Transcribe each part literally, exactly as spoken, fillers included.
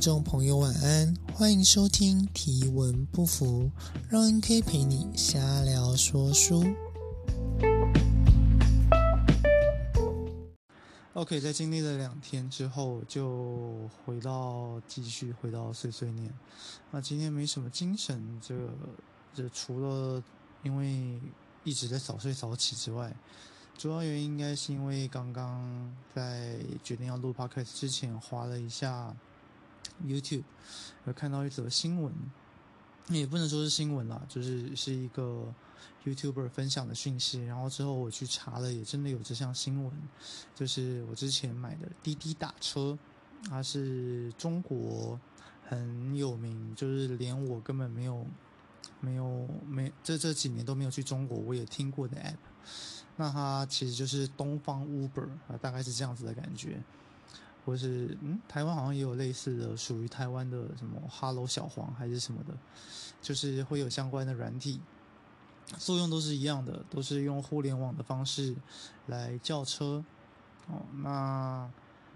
众朋友晚安，欢迎收听提文不符，让 N K 陪你瞎聊说书。 OK， 在经历了两天之后就回到继续回到碎碎念。那今天没什么精神，这个这除了因为一直在早睡早起之外，主要原因应该是因为刚刚在决定要录 podcast 之前滑了一下 YouTube， 有看到一则新闻，也不能说是新闻啦，就是是一个 YouTuber 分享的讯息。然后之后我去查了，也真的有这项新闻，就是我之前买的滴滴打车，它是中国很有名，就是连我根本没有没有没这这几年都没有去中国，我也听过的 app。那它其实就是东方 Uber， 大概是这样子的感觉。或是嗯，台湾好像也有类似的，属于台湾的什么 Hello 小黄还是什么的，就是会有相关的软体，作用都是一样的，都是用互联网的方式来叫车。哦，那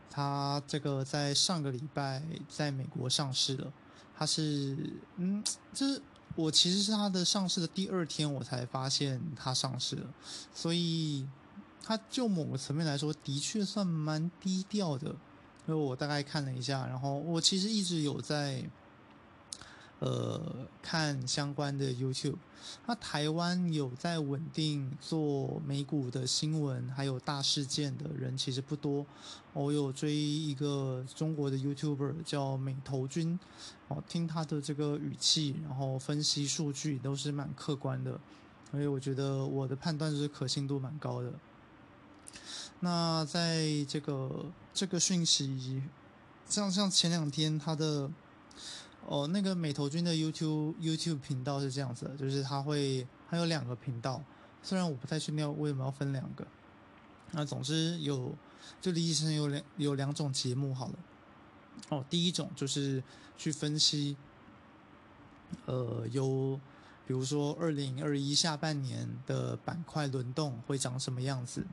它这个在上个礼拜在美国上市了，它是嗯，就是我其实是它的上市的第二天我才发现它上市了，所以它就某个层面来说的确算蛮低调的。因为我大概看了一下，然后我其实一直有在呃看相关的 YouTube， 那台湾有在稳定做美股的新闻还有大事件的人其实不多。我有追一个中国的 YouTuber 叫美投君，听他的这个语气然后分析数据都是蛮客观的，所以我觉得我的判断就是可信度蛮高的。那在这个这个讯息，像像前两天他的哦，那个美投君的 YouTube YouTube 频道是这样子的，就是他会他有两个频道，虽然我不太确定为什么要分两个。那总之有就李医生有两有两种节目好了。哦，第一种就是去分析，呃，有比如说二零二一下半年的板块轮动会长什么样子。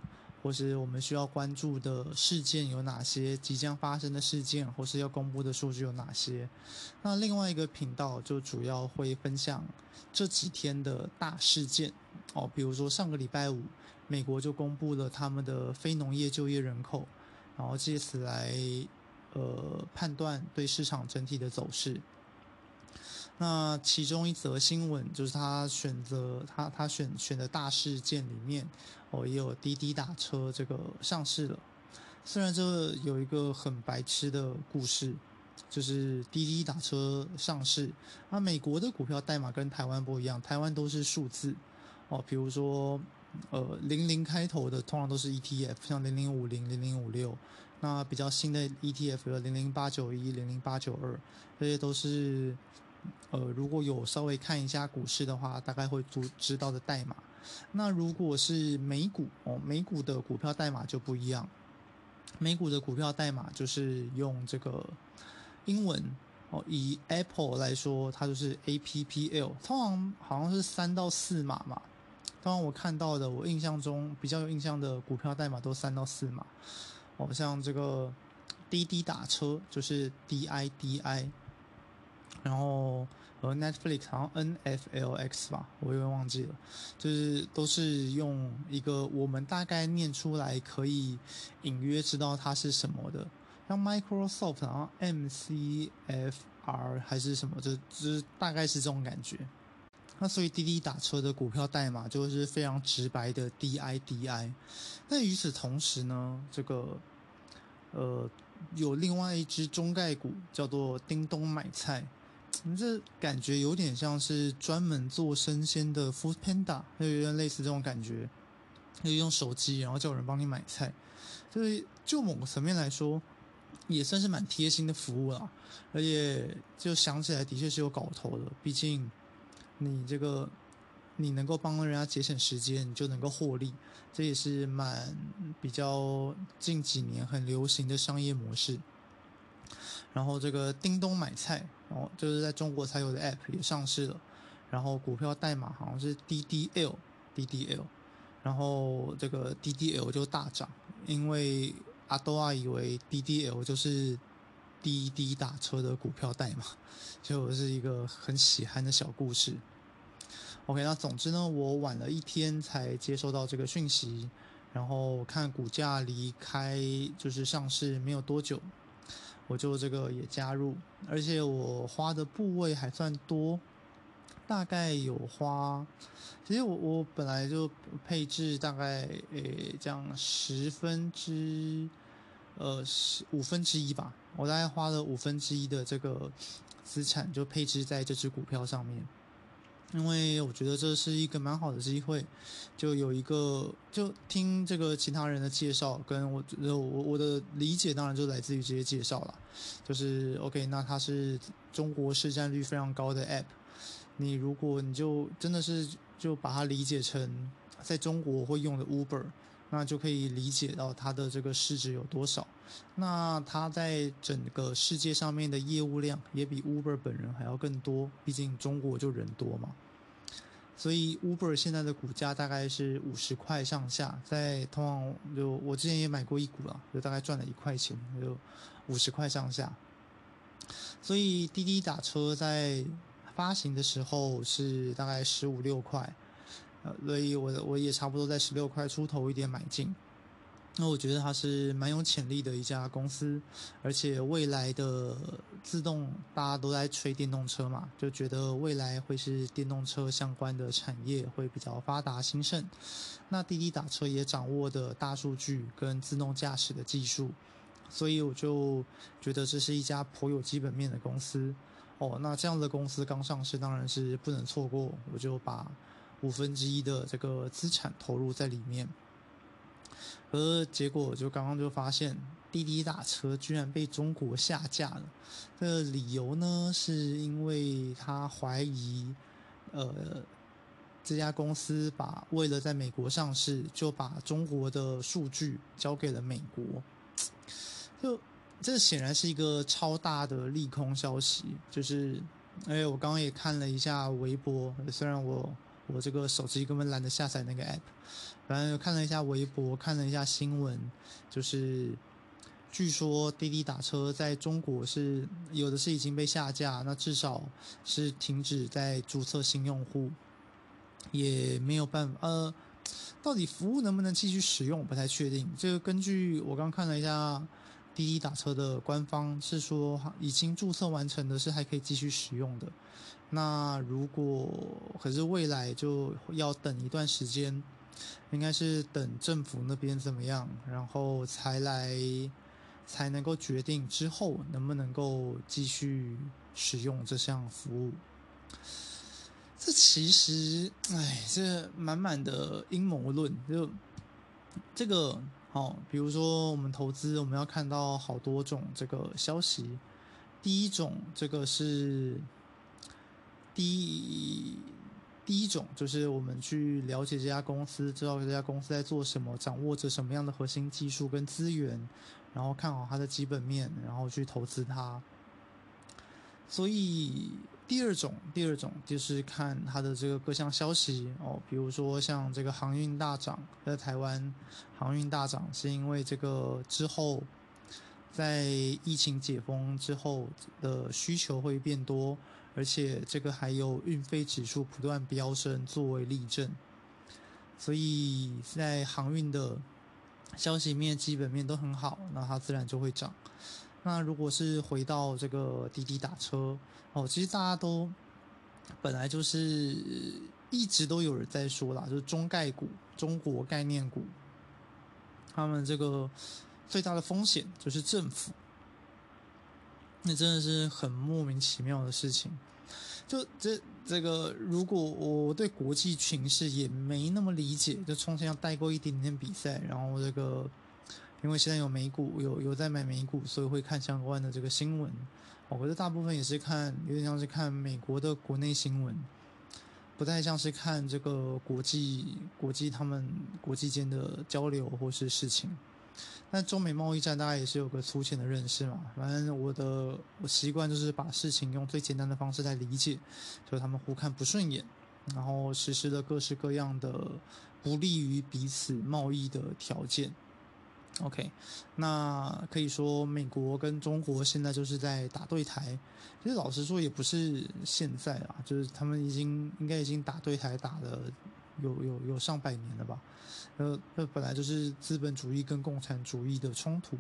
或是我们需要关注的事件有哪些，即将发生的事件或是要公布的数据有哪些。那另外一个频道就主要会分享这几天的大事件哦，比如说上个礼拜五美国就公布了他们的非农业就业人口，然后借此来呃判断对市场整体的走势。那其中一则新闻就是他选择他他选选的大事件里面，哦，也有滴滴打车这个上市了。虽然这有一个很白痴的故事，就是滴滴打车上市，那美国的股票代码跟台湾不一样，台湾都是数字哦，比如说呃零零开头的通常都是 E T F， 像零零五零零零五六。那比较新的 E T F 有零零八九一零零八九二，这些都是。呃，如果有稍微看一下股市的话，大概会知道的代码。那如果是美股哦，美股的股票代码就不一样。美股的股票代码就是用这个英文哦，以 Apple 来说，它就是 A P P L， 通常好像是三到四码嘛。当然我看到的，我印象中比较有印象的股票代码都三到四码。哦，像这个滴滴打车就是 D I D I。然后呃 Netflix 好像 N F L X 吧，我有点忘记了，就是都是用一个我们大概念出来可以隐约知道它是什么的，像 Microsoft 然后 M C F R 还是什么，就就是大概是这种感觉。那所以滴滴打车的股票代码就是非常直白的 D I D I。那与此同时呢，这个呃有另外一只中概股叫做叮咚买菜。你这感觉有点像是专门做生鲜的 Food Panda， 有点类似这种感觉，就用手机然后叫人帮你买菜，所以就某个层面来说也算是蛮贴心的服务啦。而且就想起来的确是有搞头的，毕竟你这个你能够帮人家节省时间，你就能够获利，这也是蛮比较近几年很流行的商业模式。然后这个叮咚买菜哦，就是在中国才有的 app 也上市了，然后股票代码好像是 D D L，D D L， 然后这个 D D L 就大涨，因为阿多啊以为 D D L 就是滴滴打车的股票代码，就是一个很喜憨的小故事。 OK， 那总之呢，我晚了一天才接收到这个讯息，然后看股价离开就是上市没有多久，我就这个也加入，而且我花的部位还算多，大概有花，其实我我本来就配置大概诶这样十分之呃五分之一吧，我大概花了五分之一的这个资产就配置在这只股票上面。 因为我觉得这是一个蛮好的机会，就有一个就听这个其他人的介绍，跟我觉得我我的理解当然就来自于这些介绍啦。就是 OK， 那它是中国市占率非常高的 App， 你如果你就真的是就把它理解成在中国会用的 Uber， 那就可以理解到它的这个市值有多少。那它在整个世界上面的业务量也比 Uber 本人还要更多，毕竟中国就人多嘛。 所以 Uber 现在的股价大概是五十块上下，在通常就我之前也买过一股啦，就大概赚了一块钱，就五十块上下。所以滴滴打车在发行的时候是大概十五六块，呃，所以我我也差不多在十六块出头一点买进。那我觉得它是蛮有潜力的一家公司，而且未来的自动大家都在吹电动车嘛，就觉得未来会是电动车相关的产业会比较发达兴盛。那滴滴打车也掌握的大数据跟自动驾驶的技术，所以我就觉得这是一家颇有基本面的公司。哦，那这样的公司刚上市当然是不能错过，我就把五分之一的这个资产投入在里面。 可是结果就刚刚就发现，滴滴打车居然被中国下架了。这个理由呢，是因为他怀疑，呃，这家公司把为了在美国上市，就把中国的数据交给了美国。就这显然是一个超大的利空消息。就是，哎，我刚刚也看了一下微博，虽然我。 我这个手机根本懒得下载那个 app， 反正看了一下微博，看了一下新闻，就是据说滴滴打车在中国是有的是已经被下架，那至少是停止在注册新用户，也没有办法。呃，到底服务能不能继续使用，不太确定。这个根据我刚看了一下滴滴打车的官方是说，已经注册完成的是还可以继续使用的。 那如果可是未来就要等一段时间，应该是等政府那边怎么样，然后才来才能够决定之后能不能够继续使用这项服务。这其实，哎，这满满的阴谋论。就这个，哦，比如说我们投资，我们要看到好多种这个消息。第一种，这个是。 第第一种就是我们去了解这家公司，知道这家公司在做什么，掌握着什么样的核心技术跟资源，然后看好它的基本面，然后去投资它。所以第二种，第二种就是看它的这个各项消息哦，比如说像这个航运大涨，在台湾航运大涨是因为这个之后。 在疫情解封之后的需求会变多，而且这个还有运费指数不断飙升作为例证，所以在航运的消息面、基本面都很好，那它自然就会涨。那如果是回到这个滴滴打车哦，其实大家都本来就是一直都有人在说啦，就是中概股、中国概念股，他们这个。 最大的风险就是政府，那真的是很莫名其妙的事情。就这这个，如果我对国际情势也没那么理解，就从前要带过一点点比赛，然后这个，因为现在有美股，有有在买美股，所以会看相关的这个新闻。我觉得大部分也是看，有点像是看美国的国内新闻，不太像是看这个国际国际他们国际间的交流或是事情。 那中美贸易战大概也是有个粗浅的认识嘛，反正我的我习惯就是把事情用最简单的方式来理解，就是他们互看不顺眼，然后实施了各式各样的不利于彼此贸易的条件。OK， 那可以说美国跟中国现在就是在打对台。其实老实说也不是现在啊，就是他们已经应该已经打对台打了有有有上百年了吧。呃，那本来就是资本主义跟共产主义的冲突。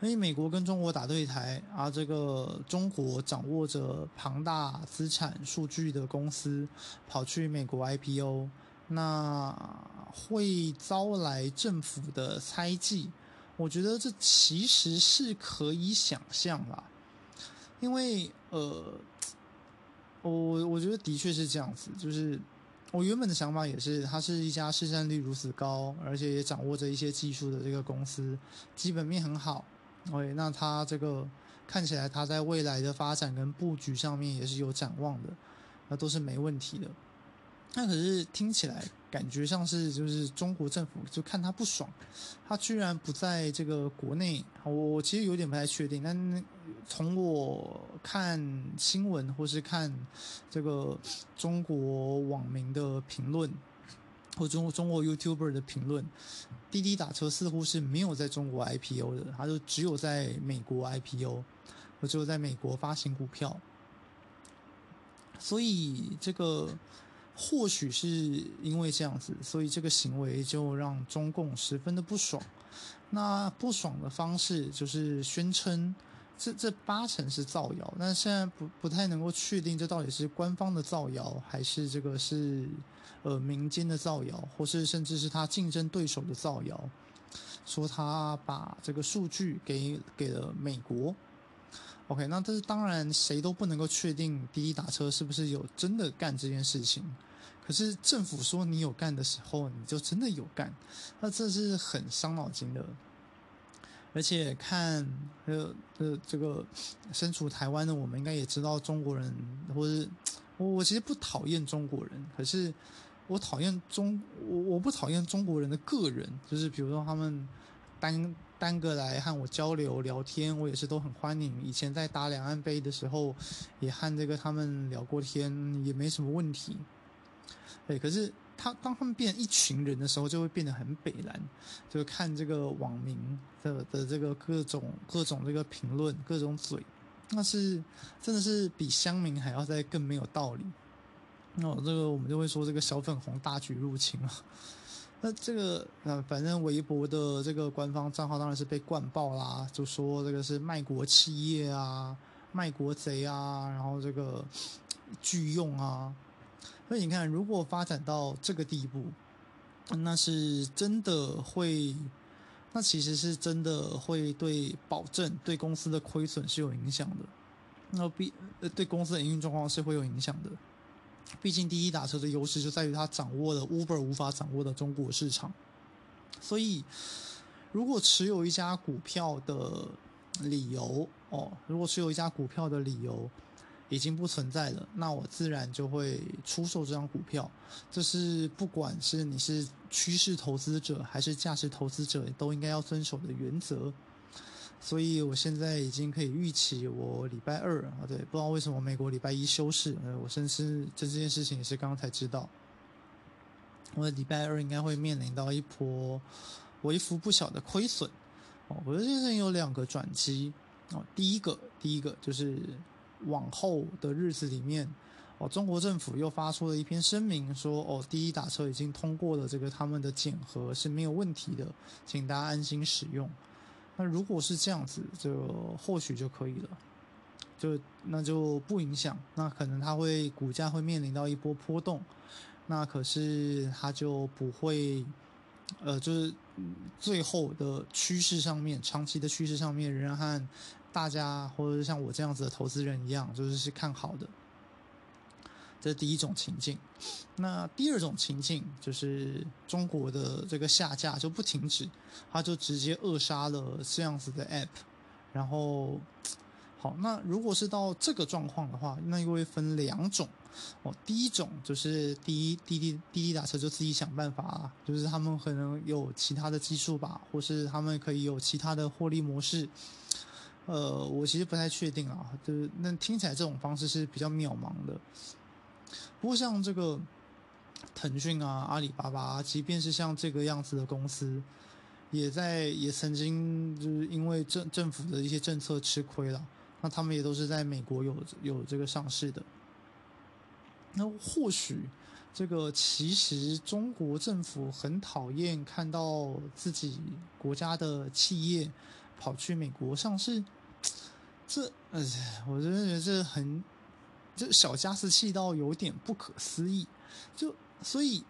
所以美国跟中国打对台啊，这个中国掌握着庞大资产数据的公司跑去美国 I P O， 那会招来政府的猜忌，我觉得这其实是可以想象啦。因为呃，我我觉得的确是这样子，就是我原本的想法也是，它是一家市占率如此高，而且也掌握着一些技术的这个公司，基本面很好。Okay， 那他这个看起来他在未来的发展跟布局上面也是有展望的，那都是没问题的。那可是听起来感觉像是就是中国政府就看他不爽，他居然不在这个国内，我我其实有点不太确定，但从我看新闻或是看这个中国网民的评论或中中国 YouTuber 的评论，滴滴打车似乎是没有在中国 I P O 的，它就只有在美国 I P O， 或只有在美国发行股票。所以这个或许是因为这样子，所以这个行为就让中共十分的不爽。那不爽的方式就是宣称这这八成是造谣，但现在不不太能够确定这到底是官方的造谣，还是这个是呃民间的造谣，或是甚至是他竞争对手的造谣，说他把这个数据给给了美国。OK， 那但是当然谁都不能够确定滴滴打车是不是有真的干这件事情。可是政府说你有干的时候，你就真的有干，那这是很伤脑筋的。而且看呃呃这个身处台湾的我们应该也知道中国人，或是我我其实不讨厌中国人，可是我讨厌中我我不讨厌中国人的个人，就是比如说他们单单个来和我交流聊天，我也是都很欢迎。以前在打两岸杯的时候，也和这个他们聊过天，也没什么问题。对，可是他当他们变成一群人的时候，就会变得很北蓝，就看这个网民的的这个各种各种这个评论，各种嘴，那是真的是比乡民还要再更没有道理。那、哦、这个我们就会说这个小粉红大举入侵了。那这个呃，反正微博的这个官方账号当然是被灌爆啦，就说这个是卖国企业啊、卖国贼啊，然后这个拒用啊。所以你看，如果发展到这个地步，那是真的会，那其实是真的会对保证对公司的亏损是有影响的，那必对公司的营运状况是会有影响的。毕竟滴滴打车的优势就在于它掌握了 Uber 无法掌握的中国市场，所以如果持有一家股票的理由哦，如果持有一家股票的理由。已经不存在了，那我自然就会出售这张股票。这是不管是你是趋势投资者还是价值投资者都应该要遵守的原则。所以我现在已经可以预期，我礼拜二啊，对，不知道为什么美国礼拜一休市，我甚至这件事情也是刚刚才知道。我礼拜二应该会面临到一波微幅不小的亏损。哦，我这件事情有两个转机。哦，第一个，第一个就是。往后的日子里面，哦，中国政府又发出了一篇声明说，哦，滴滴打车已经通过了这个他们的检核是没有问题的，请大家安心使用。那如果是这样子，就或许就可以了，就那就不影响。那可能它会股价会面临到一波波动，那可是它就不会，呃，就是最后的趋势上面，长期的趋势上面仍然和。大家或者像我这样子的投资人一样，就是是看好的，这是第一种情境。那第二种情境就是中国的这个下架就不停止，它就直接扼杀了这样子的 app。然后，好，那如果是到这个状况的话，那又会分两种。哦，第一种就是第一滴滴滴滴打车就自己想办法啊，就是他们可能有其他的技术吧，或是他们可以有其他的获利模式。呃，我其实不太确定啊，就是那听起来这种方式是比较渺茫的。不过像这个腾讯啊、阿里巴巴啊，即便是像这个样子的公司，也在也曾经就是因为政政府的一些政策吃亏了，那他们也都是在美国有有这个上市的。那或许这个其实中国政府很讨厌看到自己国家的企业跑去美国上市，这呃，我真的觉得这很这小家子气到有点不可思议，就所以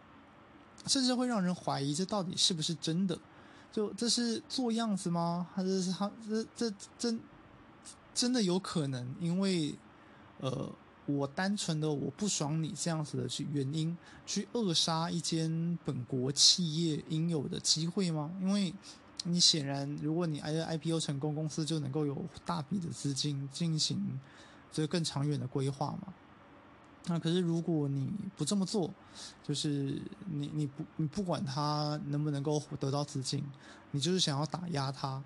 甚至会让人怀疑这到底是不是真的，就这是做样子吗？还是他这这真真的有可能？因为呃。我单纯的我不爽你这样子的去原因去扼杀一间本国企业应有的机会吗？因为你显然如果你 I P O 成功，公司就能够有大笔的资金进行这更长远的规划嘛。那可是如果你不这么做，就是你你不你不管它能不能够得到资金，你就是想要打压它，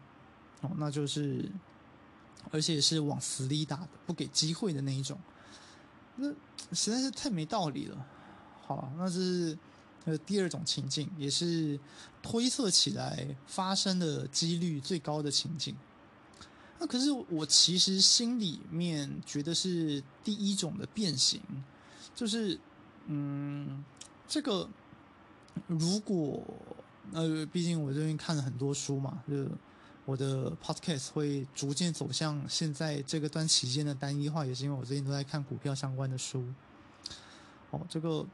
哦，那就是而且是往死里打的，不给机会的那一种。那实在是太没道理了。好，那是呃第二种情境，也是推测起来发生的几率最高的情境。那可是我其实心里面觉得是第一种的变形，就是嗯，这个如果呃，毕竟我最近看了很多书嘛，就我的 podcast 会逐渐走向现在这个段期间的单一化，也是因为我最近都在看股票相关的书。哦，这个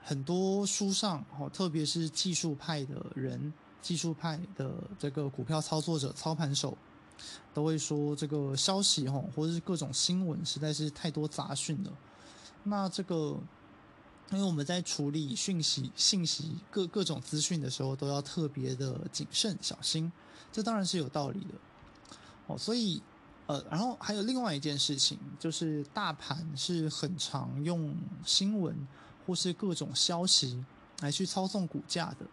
很多书上，哦，特别是技术派的人，技术派的这个股票操作者、操盘手，都会说这个消息，哦，或者是各种新闻实在是太多杂讯了。那这个，因为我们在处理讯息、信息各各种资讯的时候，都要特别的谨慎小心。这当然是有道理的，哦，所以呃，然后还有另外一件事情，就是大盘是很常用新闻或是各种消息来去操纵股价的，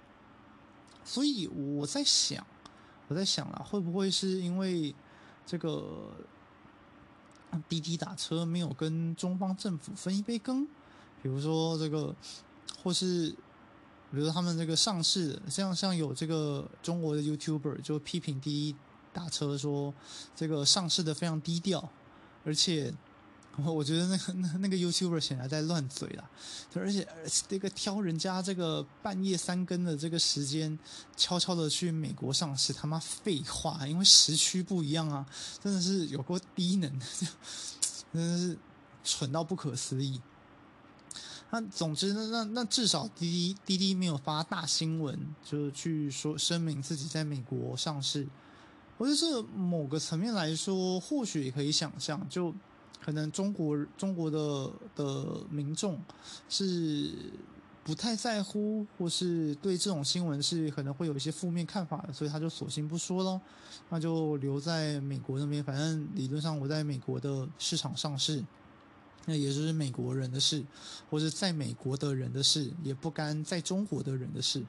所以我在想，我在想啦，会不会是因为这个滴滴打车没有跟中方政府分一杯羹？比如说这个，或是。比如他们这个上市，像像有这个中国的 YouTuber 就批评滴滴打车说，这个上市的非常低调，而且我觉得那个那个 YouTuber 显然在乱嘴啦，而且这个挑人家这个半夜三更的这个时间，悄悄的去美国上市，他妈废话，因为时区不一样啊，真的是有够低能，真的是蠢到不可思议。那总之那那那至少滴滴滴滴没有发大新闻，就是去说声明自己在美国上市。我觉得这某个层面来说，或许也可以想象，就可能中国中国的的民众是不太在乎，或是对这种新闻是可能会有一些负面看法的，所以他就索性不说了，那就留在美国那边。反正理论上我在美国的市场上市。那也就是美国人的事，或者在美国的人的事，也不干在中国的人的事。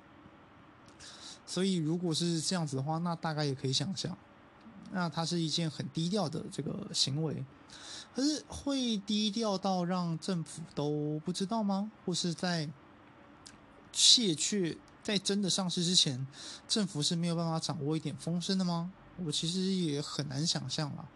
所以如果是这样子的话，那大概也可以想象，那它是一件很低调的这个行为。可是会低调到让政府都不知道吗？或是在卸去在真的上市之前，政府是没有办法掌握一点风声的吗？我其实也很难想象啦。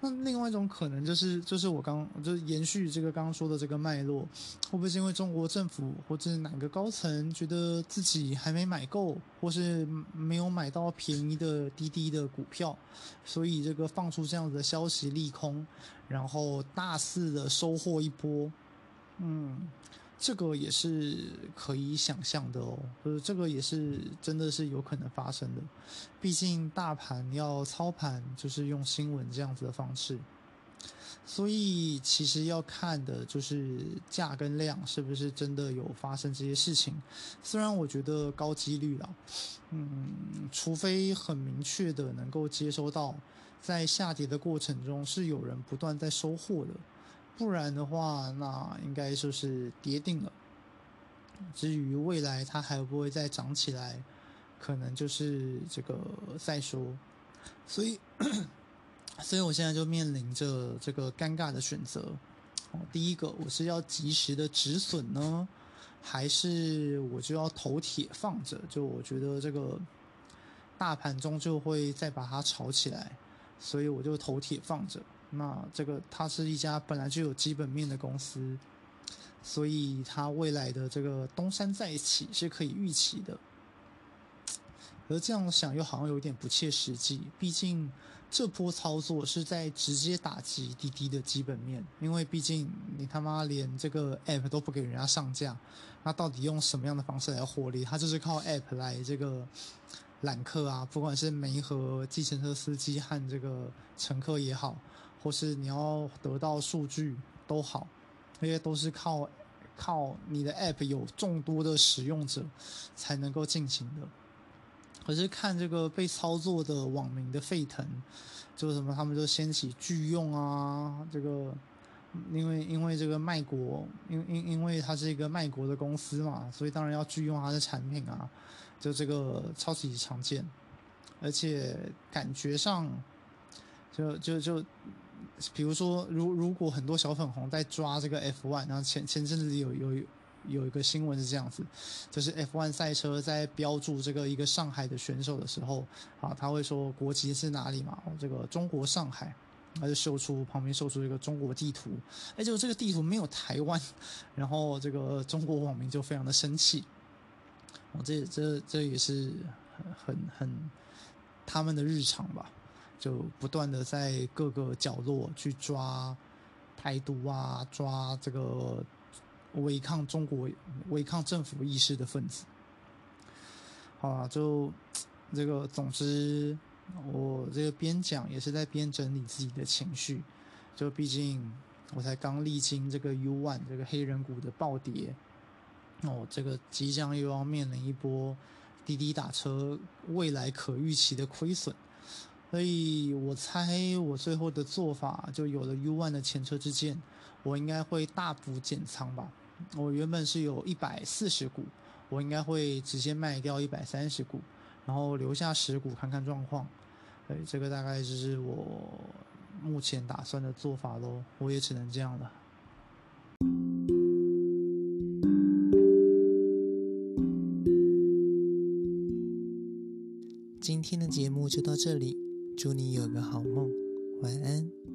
那另外一种可能就是，就是我刚就是延续这个刚刚说的这个脉络，会不会是因为中国政府或者哪个高层觉得自己还没买够，或是没有买到便宜的滴滴的股票，所以这个放出这样子的消息利空，然后大肆的收获一波，嗯，这个也是可以想象的哦，就是这个也是真的是有可能发生的，毕竟大盘要操盘就是用新闻这样子的方式，所以其实要看的就是价跟量是不是真的有发生这些事情，虽然我觉得高几率啦，嗯，除非很明确的能够接收到在下跌的过程中是有人不断在收获的，不然的话，那应该就是跌定了。至于未来它还不会再涨起来，可能就是这个再说。所以，所以我现在就面临着这个尴尬的选择。哦，第一个，我是要及时的止损呢，还是我就要头铁放着？就我觉得这个大盘终究会再把它炒起来，所以我就头铁放着。那这个它是一家本来就有基本面的公司，所以它未来的这个东山再起是可以预期的。而这样想又好像有点不切实际，毕竟这波操作是在直接打击滴滴的基本面，因为毕竟你他妈连这个 app 都不给人家上架，那到底用什么样的方式来获利？它就是靠 app 来这个揽客啊，不管是媒合计程车司机和这个乘客也好，或是你要得到数据都好，这些都是靠靠你的 app 有众多的使用者才能够进行的。可是看这个被操作的网民的沸腾，就是什么他们就掀起拒用啊，这个因为因为这个卖国，因因因为它是一个卖国的公司嘛，所以当然要拒用它的产品啊，就这个超级常见，而且感觉上就就就比如说如如果很多小粉红在抓这个 F 一， 然后前前阵子有有有有一个新闻是这样子，就是 F 一 赛车在标注这个一个上海的选手的时候啊，他会说国籍是哪里嘛，这个中国上海，他就秀出旁边秀出一个中国地图，哎，结果这个地图没有台湾，然后这个中国网民就非常的生气，哦，这这这也是很很他们的日常吧，就不断的在各个角落去抓台独啊，抓这个违抗中国、违抗政府意识的分子。好啊，就这个，总之，我这个边讲也是在边整理自己的情绪。就毕竟我才刚历经这个 U 一 这个黑人股的暴跌，哦，这个即将又要面临一波滴滴打车未来可预期的亏损，所以我猜我最后的做法，就有了 U 一 的前车之鉴，我应该会大幅减仓吧。我原本是有一百四十股，我应该会直接卖掉一百三十股，然后留下十股看看状况。对，这个大概就是我目前打算的做法咯，我也只能这样了。今天的节目就到这里，祝你有个好梦，晚安。